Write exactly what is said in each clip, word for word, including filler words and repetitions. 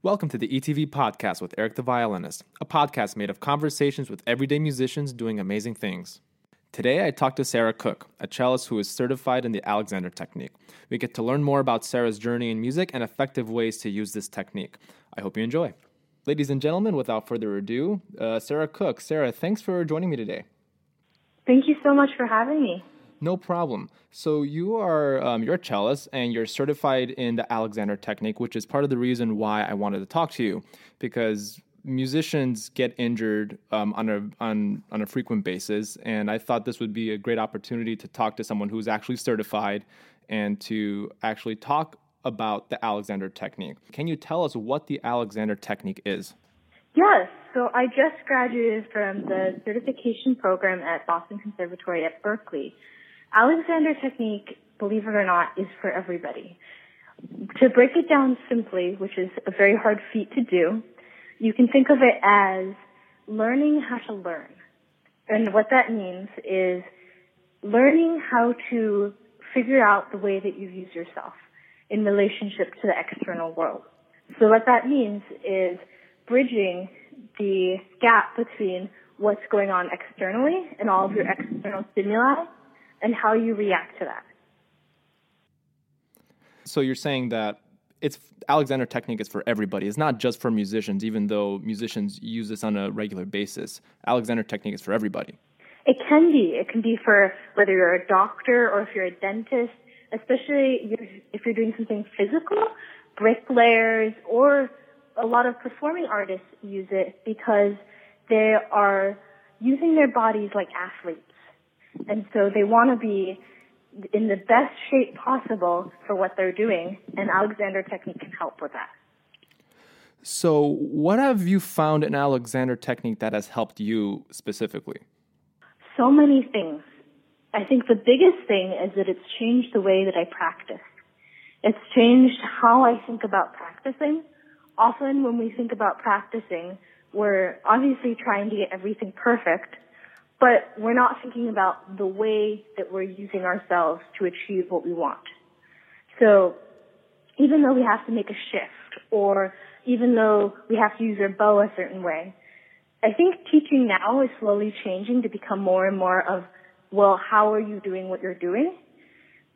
Welcome to the E T V Podcast with Eric the Violinist, a podcast made of conversations with everyday musicians doing amazing things. Today I talked to Sara Cook, a cellist who is certified in the Alexander Technique. We get to learn more about Sara's journey in music and effective ways to use this technique. I hope you enjoy. Ladies and gentlemen, without further ado, uh, Sara Cook. Sara, thanks for joining me today. Thank you so much for having me. No problem. So you are, um, you're a cellist and you're certified in the Alexander Technique, which is part of the reason why I wanted to talk to you, because musicians get injured um, on a on on a frequent basis, and I thought this would be a great opportunity to talk to someone who's actually certified and to actually talk about the Alexander Technique. Can you tell us what the Alexander Technique is? Yes. So I just graduated from the certification program at Boston Conservatory at Berkeley. Alexander Technique, believe it or not, is for everybody. To break it down simply, which is a very hard feat to do, you can think of it as learning how to learn. And what that means is learning how to figure out the way that you use yourself in relationship to the external world. So what that means is bridging the gap between what's going on externally and all of your external stimuli and how you react to that. So you're saying that it's Alexander Technique is for everybody. It's not just for musicians, even though musicians use this on a regular basis. Alexander Technique is for everybody. It can be. It can be for whether you're a doctor or if you're a dentist, especially if you're doing something physical. Bricklayers or a lot of performing artists use it because they are using their bodies like athletes. And so they want to be in the best shape possible for what they're doing, and Alexander Technique can help with that. So what have you found in Alexander Technique that has helped you specifically? So many things. I think the biggest thing is that it's changed the way that I practice. It's changed how I think about practicing. Often when we think about practicing, we're obviously trying to get everything perfect, but we're not thinking about the way that we're using ourselves to achieve what we want. So even though we have to make a shift or even though we have to use our bow a certain way, I think teaching now is slowly changing to become more and more of, well, how are you doing what you're doing?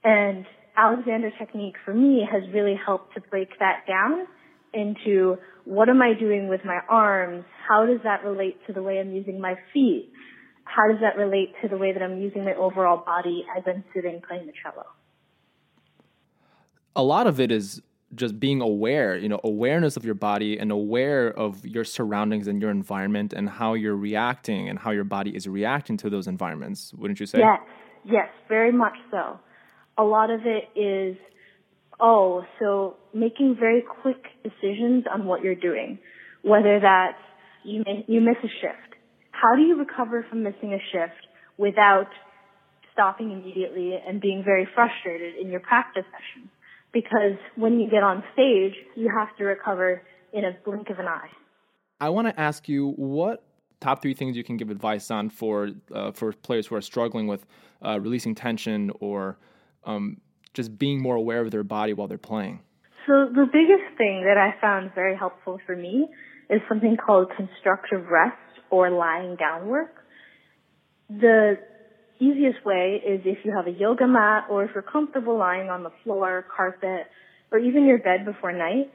And Alexander Technique for me has really helped to break that down into what am I doing with my arms? How does that relate to the way I'm using my feet? How does that relate to the way that I'm using my overall body as I'm sitting playing the cello? A lot of it is just being aware, you know, awareness of your body and aware of your surroundings and your environment and how you're reacting and how your body is reacting to those environments, wouldn't you say? Yes, yes, very much so. A lot of it is, oh, so making very quick decisions on what you're doing, whether that's you, you miss a shift. How do you recover from missing a shift without stopping immediately and being very frustrated in your practice session? Because when you get on stage, you have to recover in a blink of an eye. I want to ask you what top three things you can give advice on for uh, for players who are struggling with uh, releasing tension or um, just being more aware of their body while they're playing. So the biggest thing that I found very helpful for me is something called constructive rest, or lying down work. The easiest way is if you have a yoga mat or if you're comfortable lying on the floor, carpet, or even your bed before night,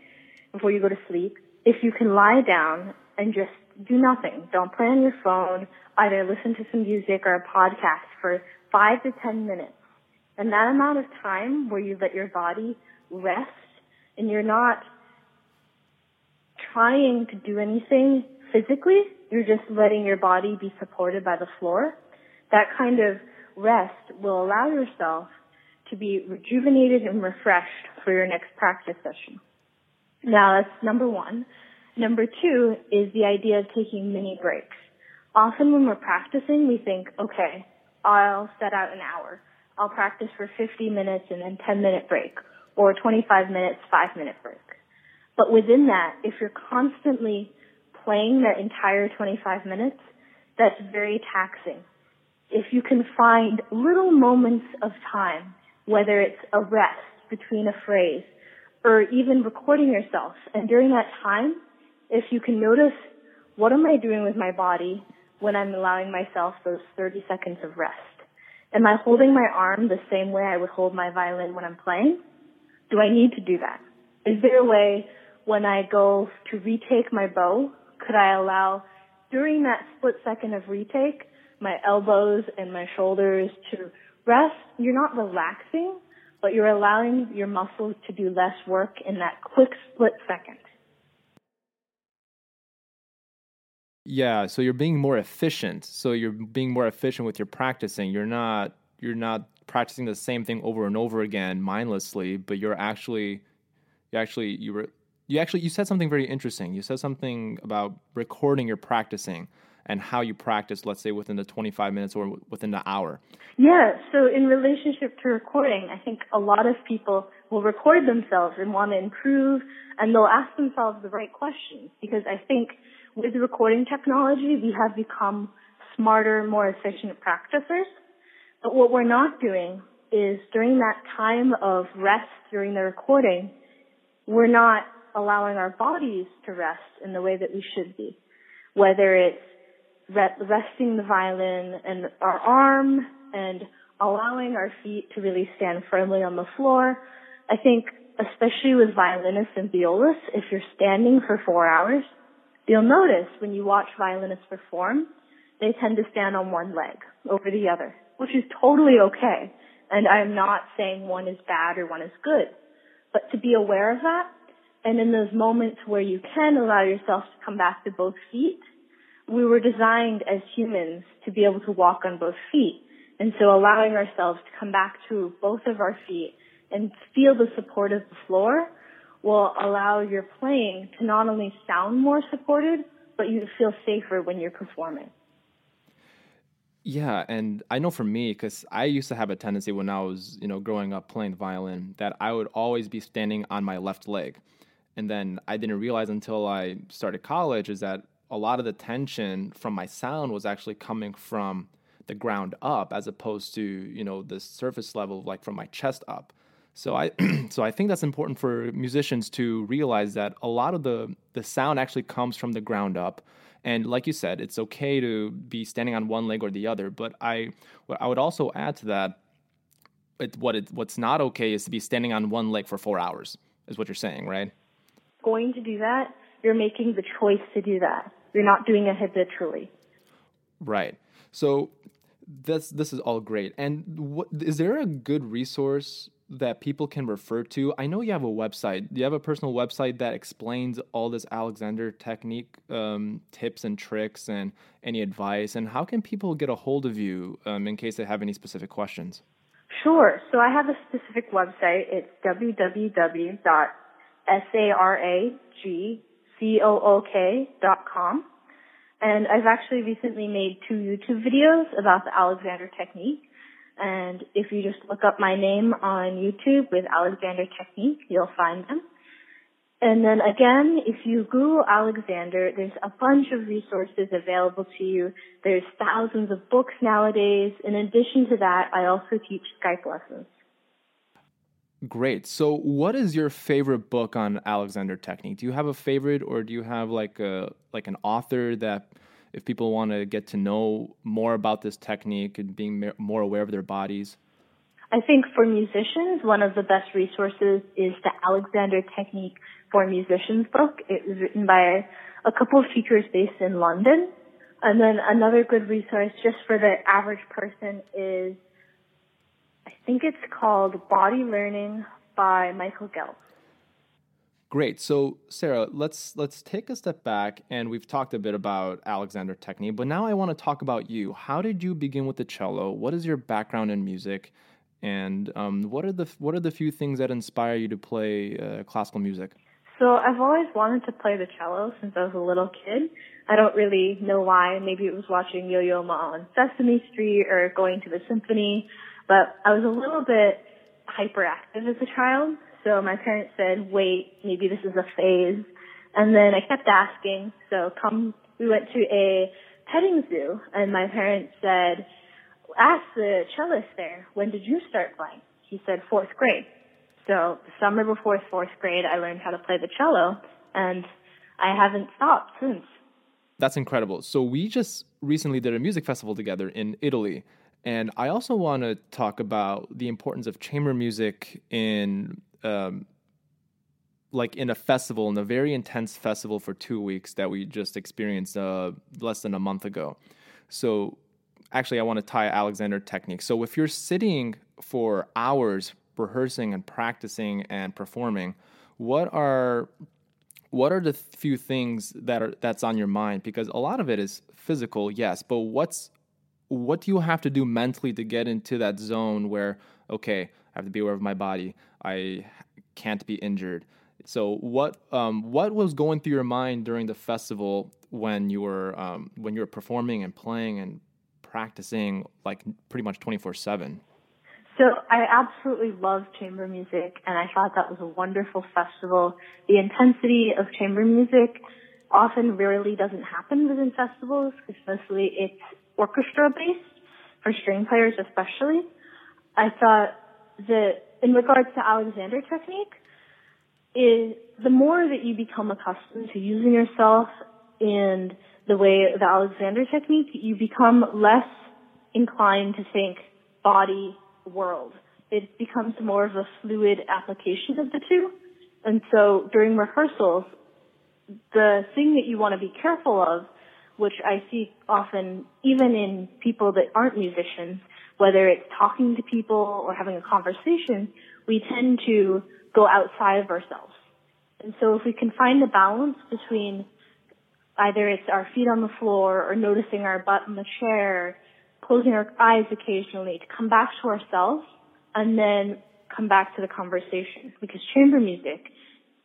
before you go to sleep, if you can lie down and just do nothing. Don't play on your phone, either listen to some music or a podcast for five to ten minutes. And that amount of time where you let your body rest and you're not trying to do anything physically, you're just letting your body be supported by the floor. That kind of rest will allow yourself to be rejuvenated and refreshed for your next practice session. Now, that's number one. Number two is the idea of taking mini breaks. Often when we're practicing, we think, okay, I'll set out an hour. I'll practice for fifty minutes and then ten-minute break, or twenty-five minutes, five-minute break. But within that, if you're constantly playing that entire twenty-five minutes, that's very taxing. If you can find little moments of time, whether it's a rest between a phrase or even recording yourself. And during that time, if you can notice, what am I doing with my body when I'm allowing myself those thirty seconds of rest? Am I holding my arm the same way I would hold my violin when I'm playing? Do I need to do that? Is there a way when I go to retake my bow, could I allow during that split second of retake my elbows and my shoulders to rest? You're not relaxing, but you're allowing your muscles to do less work in that quick split second. Yeah, so you're being more efficient. So you're being more efficient with your practicing. You're not you're not practicing the same thing over and over again mindlessly, but you're actually you actually you were you actually you said something very interesting. You said something about recording your practicing and how you practice, let's say within the twenty-five minutes or within the hour. Yeah, so in relationship to recording, I think a lot of people will record themselves and want to improve, and they'll ask themselves the right questions, because I think with recording technology, we have become smarter, more efficient practicers. But what we're not doing is during that time of rest during the recording, we're not allowing our bodies to rest in the way that we should be, whether it's resting the violin and our arm and allowing our feet to really stand firmly on the floor. I think especially with violinists and violists, if you're standing for four hours, you'll notice when you watch violinists perform, they tend to stand on one leg over the other, which is totally okay. And I'm not saying one is bad or one is good, but to be aware of that. And in those moments where you can allow yourself to come back to both feet, we were designed as humans to be able to walk on both feet. And so allowing ourselves to come back to both of our feet and feel the support of the floor will allow your playing to not only sound more supported, but you feel safer when you're performing. Yeah, and I know for me, because I used to have a tendency when I was, you know, growing up playing the violin, that I would always be standing on my left leg. And then I didn't realize until I started college is that a lot of the tension from my sound was actually coming from the ground up as opposed to, you know, the surface level, like from my chest up. So I so I think that's important for musicians to realize that a lot of the, the sound actually comes from the ground up. And like you said, it's okay to be standing on one leg or the other. But I I would also add to that, it, what it, what's not okay is to be standing on one leg for four hours, is what you're saying, right? Going to do that, you're making the choice to do that. You're not doing it habitually. Right. So this, this is all great. And what, is there a good resource that people can refer to? I know you have a website. Do you have a personal website that explains all this Alexander Technique um, tips and tricks and any advice? And how can people get a hold of you um, in case they have any specific questions? Sure. So I have a specific website. It's w w w dot saragcook dot com. And I've actually recently made two YouTube videos about the Alexander Technique. And if you just look up my name on YouTube with Alexander Technique, you'll find them. And then again, if you Google Alexander, there's a bunch of resources available to you. There's thousands of books nowadays. In addition to that, I also teach Skype lessons. Great. So what is your favorite book on Alexander Technique? Do you have a favorite, or do you have like a like an author that, if people want to get to know more about this technique and being more aware of their bodies? I think for musicians, one of the best resources is the Alexander Technique for Musicians book. It was written by a couple of teachers based in London. And then another good resource just for the average person is, I think it's called Body Learning by Michael Gelb. Great. So, Sara, let's let's take a step back, and we've talked a bit about Alexander Technique, but now I want to talk about you. How did you begin with the cello? What is your background in music, and um, what are the what are the few things that inspire you to play uh, classical music? So, I've always wanted to play the cello since I was a little kid. I don't really know why. Maybe it was watching Yo-Yo Ma on Sesame Street or going to the symphony, but I was a little bit hyperactive as a child. So my parents said, wait, maybe this is a phase. And then I kept asking. So come, we went to a petting zoo, and my parents said, ask the cellist there, when did you start playing? He said, fourth grade. So the summer before fourth grade, I learned how to play the cello, and I haven't stopped since. That's incredible. So we just recently did a music festival together in Italy, and I also want to talk about the importance of chamber music in, um, like in a festival, in a very intense festival for two weeks that we just experienced uh, less than a month ago. So actually, I want to tie Alexander Technique. So if you're sitting for hours rehearsing and practicing and performing, what are what are the few things that are that's on your mind? Because a lot of it is physical, yes, but what's what do you have to do mentally to get into that zone where, okay, I have to be aware of my body, I can't be injured. So what um, what was going through your mind during the festival when you were um, when you were performing and playing and practicing like pretty much twenty-four seven? So I absolutely love chamber music, and I thought that was a wonderful festival. The intensity of chamber music often rarely doesn't happen within festivals, because mostly it's orchestra-based, for string players especially. I thought that in regards to Alexander Technique, is the more that you become accustomed to using yourself and the way the Alexander Technique, you become less inclined to think body, world. It becomes more of a fluid application of the two. And so during rehearsals, the thing that you want to be careful of, which I see often even in people that aren't musicians, whether it's talking to people or having a conversation, we tend to go outside of ourselves. And so if we can find a balance between either it's our feet on the floor or noticing our butt in the chair, closing our eyes occasionally to come back to ourselves and then come back to the conversation. Because chamber music,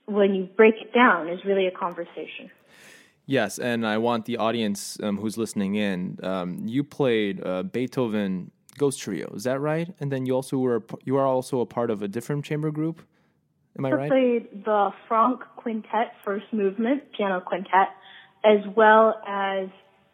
when you break it down, is really a conversation. Yes, and I want the audience um, who's listening in, um, you played uh, Beethoven Ghost Trio, is that right? And then you also were you are also a part of a different chamber group, am I right? I played the Franck Quintet, first movement, piano quintet, as well as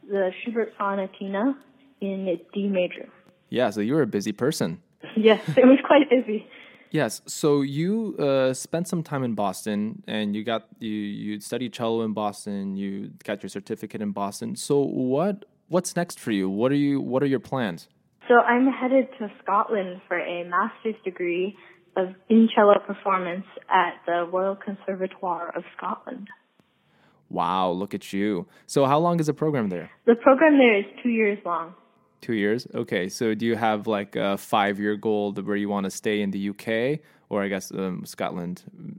the Schubert Sonata in D major. Yeah, so you were a busy person. Yes, it was quite busy. Yes, so you uh, spent some time in Boston, and you got you you studied cello in Boston. You got your certificate in Boston. So what what's next for you? What are you what are your plans? So I'm headed to Scotland for a master's degree of in cello performance at the Royal Conservatoire of Scotland. Wow, look at you. So how long is the program there? The program there is two years long. Two years? Okay, so do you have like a five-year goal where you want to stay in the U K? Or I guess um, Scotland,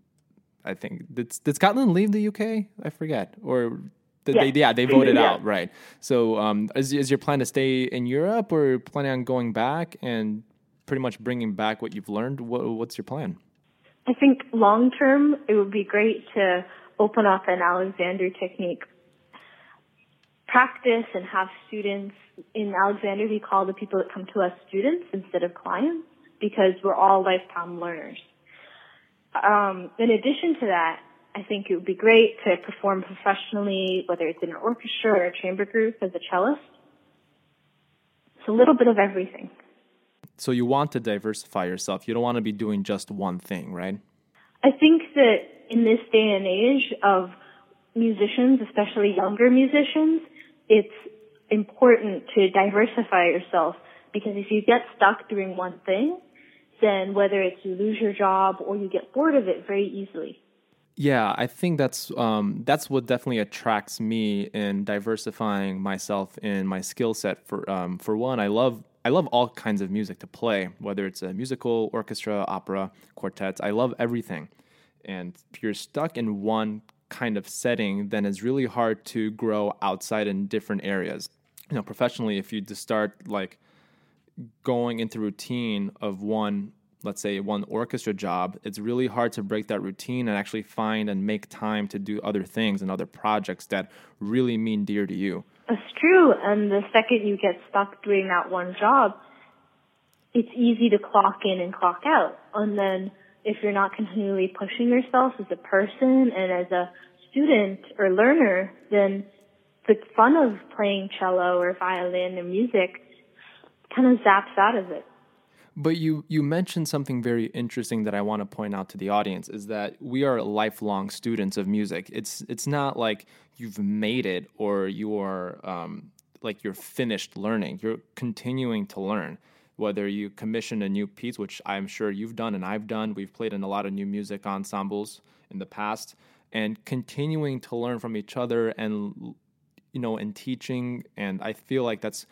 I think. Did, did Scotland leave the U K? I forget. Or did yeah. they? Yeah, they voted yeah. out, right. So um, is, is your plan to stay in Europe or planning on going back and pretty much bringing back what you've learned? What, what's your plan? I think long-term, it would be great to open up an Alexander Technique practice and have students. In Alexander, we call the people that come to us students instead of clients because we're all lifetime learners. Um, in addition to that, I think it would be great to perform professionally, whether it's in an orchestra or a chamber group as a cellist. It's a little bit of everything. So you want to diversify yourself. You don't want to be doing just one thing, right? I think that in this day and age of musicians, especially younger musicians, it's important to diversify yourself because if you get stuck doing one thing, then whether it's you lose your job or you get bored of it very easily. Yeah, I think that's um, that's what definitely attracts me in diversifying myself in my skill set. For um, for one, I love I love all kinds of music to play, whether it's a musical, orchestra, opera, quartets. I love everything. And if you're stuck in one kind of setting, then it's really hard to grow outside in different areas. You know, professionally, if you just start like going into routine of one, let's say one orchestra job, it's really hard to break that routine and actually find and make time to do other things and other projects that really mean dear to you. That's true. And the second you get stuck doing that one job, it's easy to clock in and clock out. And then if you're not continually pushing yourself as a person and as a student or learner, then the fun of playing cello or violin and music kind of zaps out of it. But you you mentioned something very interesting that I want to point out to the audience, is that we are lifelong students of music. It's it's not like you've made it or you are um, like you're finished learning. You're continuing to learn. Whether you commission a new piece, which I'm sure you've done and I've done, we've played in a lot of new music ensembles in the past, and continuing to learn from each other and, you know, and teaching. And I feel like that's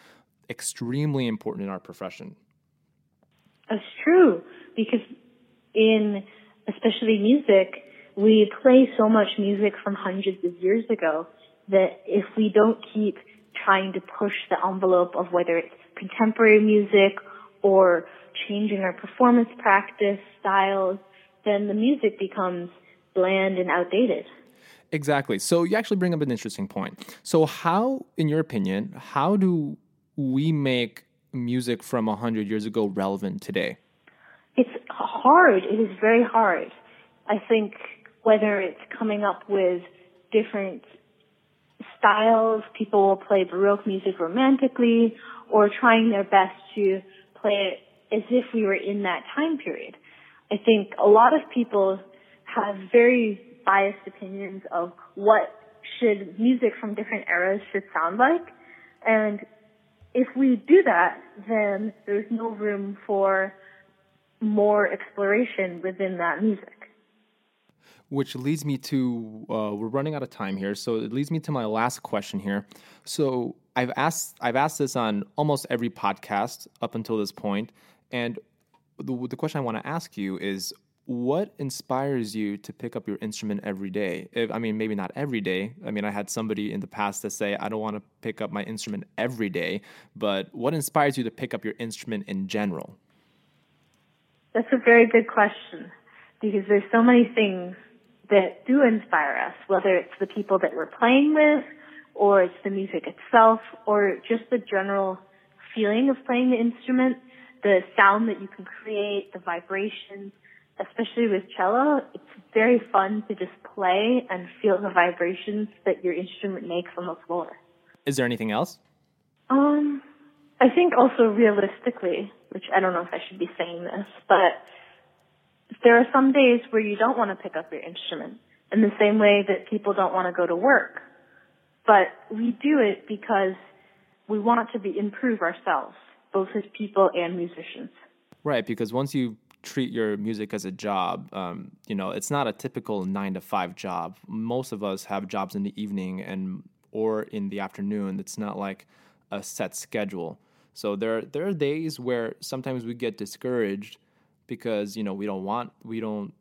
extremely important in our profession. That's true, because in especially music, we play so much music from hundreds of years ago that if we don't keep trying to push the envelope of whether it's contemporary music or changing our performance practice styles, then the music becomes bland and outdated. Exactly. So you actually bring up an interesting point. So how, in your opinion, how do we make music from one hundred years ago relevant today? It's hard. It is very hard. I think whether it's coming up with different styles, people will play Baroque music romantically, or trying their best to play it as if we were in that time period. I think a lot of people have very biased opinions of what should music from different eras should sound like. And if we do that, then there's no room for more exploration within that music. Which leads me to, uh, we're running out of time here, so it leads me to my last question here. So I've asked I've asked this on almost every podcast up until this point, and the, the question I want to ask you is, what inspires you to pick up your instrument every day? If, I mean, maybe not every day. I mean, I had somebody in the past that say, I don't want to pick up my instrument every day, but what inspires you to pick up your instrument in general? That's a very good question, because there's so many things that do inspire us, whether it's the people that we're playing with, or it's the music itself, or just the general feeling of playing the instrument, the sound that you can create, the vibrations. Especially with cello, it's very fun to just play and feel the vibrations that your instrument makes on the floor. Is there anything else? Um, I think also realistically, which I don't know if I should be saying this, but there are some days where you don't want to pick up your instrument in the same way that people don't want to go to work. But we do it because we want to be improve ourselves, both as people and musicians. Right, because once you treat your music as a job, um, you know, it's not a typical nine to five job. Most of us have jobs in the evening and or in the afternoon. It's not like a set schedule. So there there are days where sometimes we get discouraged because, you know, we don't want we don't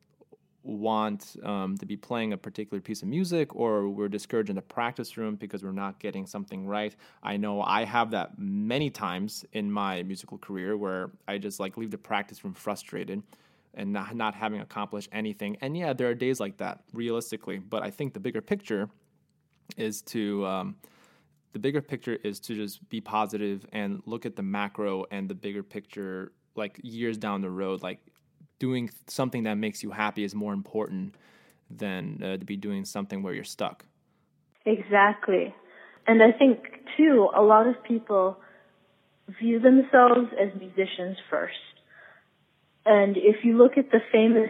want um, to be playing a particular piece of music, or we're discouraged in the practice room because we're not getting something right. I know I have that many times in my musical career where I just like leave the practice room frustrated and not, not having accomplished anything. And yeah, there are days like that realistically, but I think the bigger picture is to, um, the bigger picture is to just be positive and look at the macro and the bigger picture, like years down the road, like doing something that makes you happy is more important than uh, to be doing something where you're stuck. Exactly. And I think, too, a lot of people view themselves as musicians first. And if you look at the famous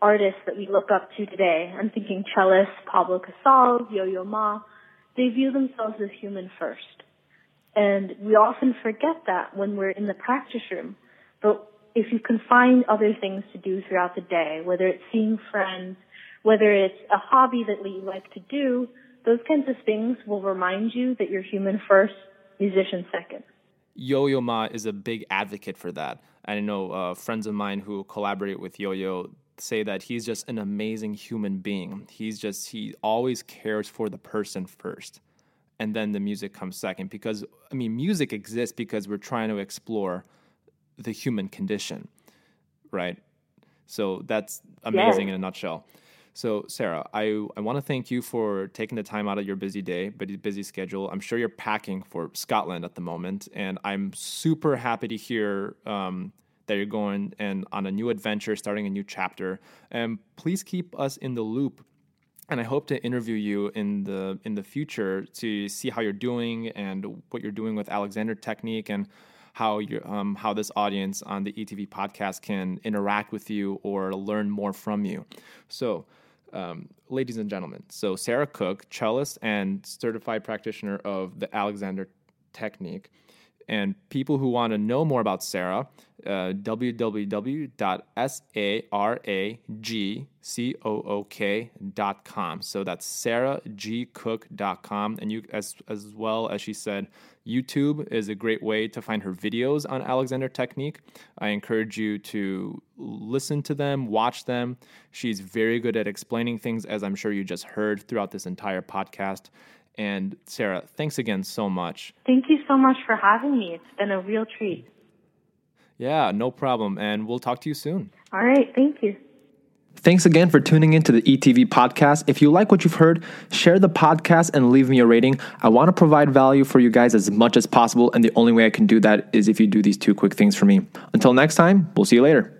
artists that we look up to today, I'm thinking cellists, Pablo Casals, Yo-Yo Ma, they view themselves as human first. And we often forget that when we're in the practice room. But if you can find other things to do throughout the day, whether it's seeing friends, whether it's a hobby that you like to do, those kinds of things will remind you that you're human first, musician second. Yo-Yo Ma is a big advocate for that. I know uh, friends of mine who collaborate with Yo-Yo say that he's just an amazing human being. He's just, he always cares for the person first, and then the music comes second. Because, I mean, music exists because we're trying to explore the human condition, right? So that's amazing, yeah, in a nutshell. So Sara, I, I want to thank you for taking the time out of your busy day, busy schedule. I'm sure you're packing for Scotland at the moment, and I'm super happy to hear um, that you're going and on a new adventure, starting a new chapter. And please keep us in the loop. And I hope to interview you in the in the future to see how you're doing and what you're doing with Alexander Technique and how you um, how this audience on the E T V podcast can interact with you or learn more from you. So, um, ladies and gentlemen, so Sara Cook, cellist and certified practitioner of the Alexander Technique. And people who want to know more about Sara, uh, w w w dot saragcook dot com. So that's saragcook dot com. And you, as as well as she said, YouTube is a great way to find her videos on Alexander Technique. I encourage you to listen to them, watch them. She's very good at explaining things, as I'm sure you just heard throughout this entire podcast. And Sara, thanks again so much. Thank you so much for having me. It's been a real treat. Yeah, no problem. And we'll talk to you soon. All right. Thank you. Thanks again for tuning in to the E T V podcast. If you like what you've heard, share the podcast and leave me a rating. I want to provide value for you guys as much as possible. And the only way I can do that is if you do these two quick things for me. Until next time, we'll see you later.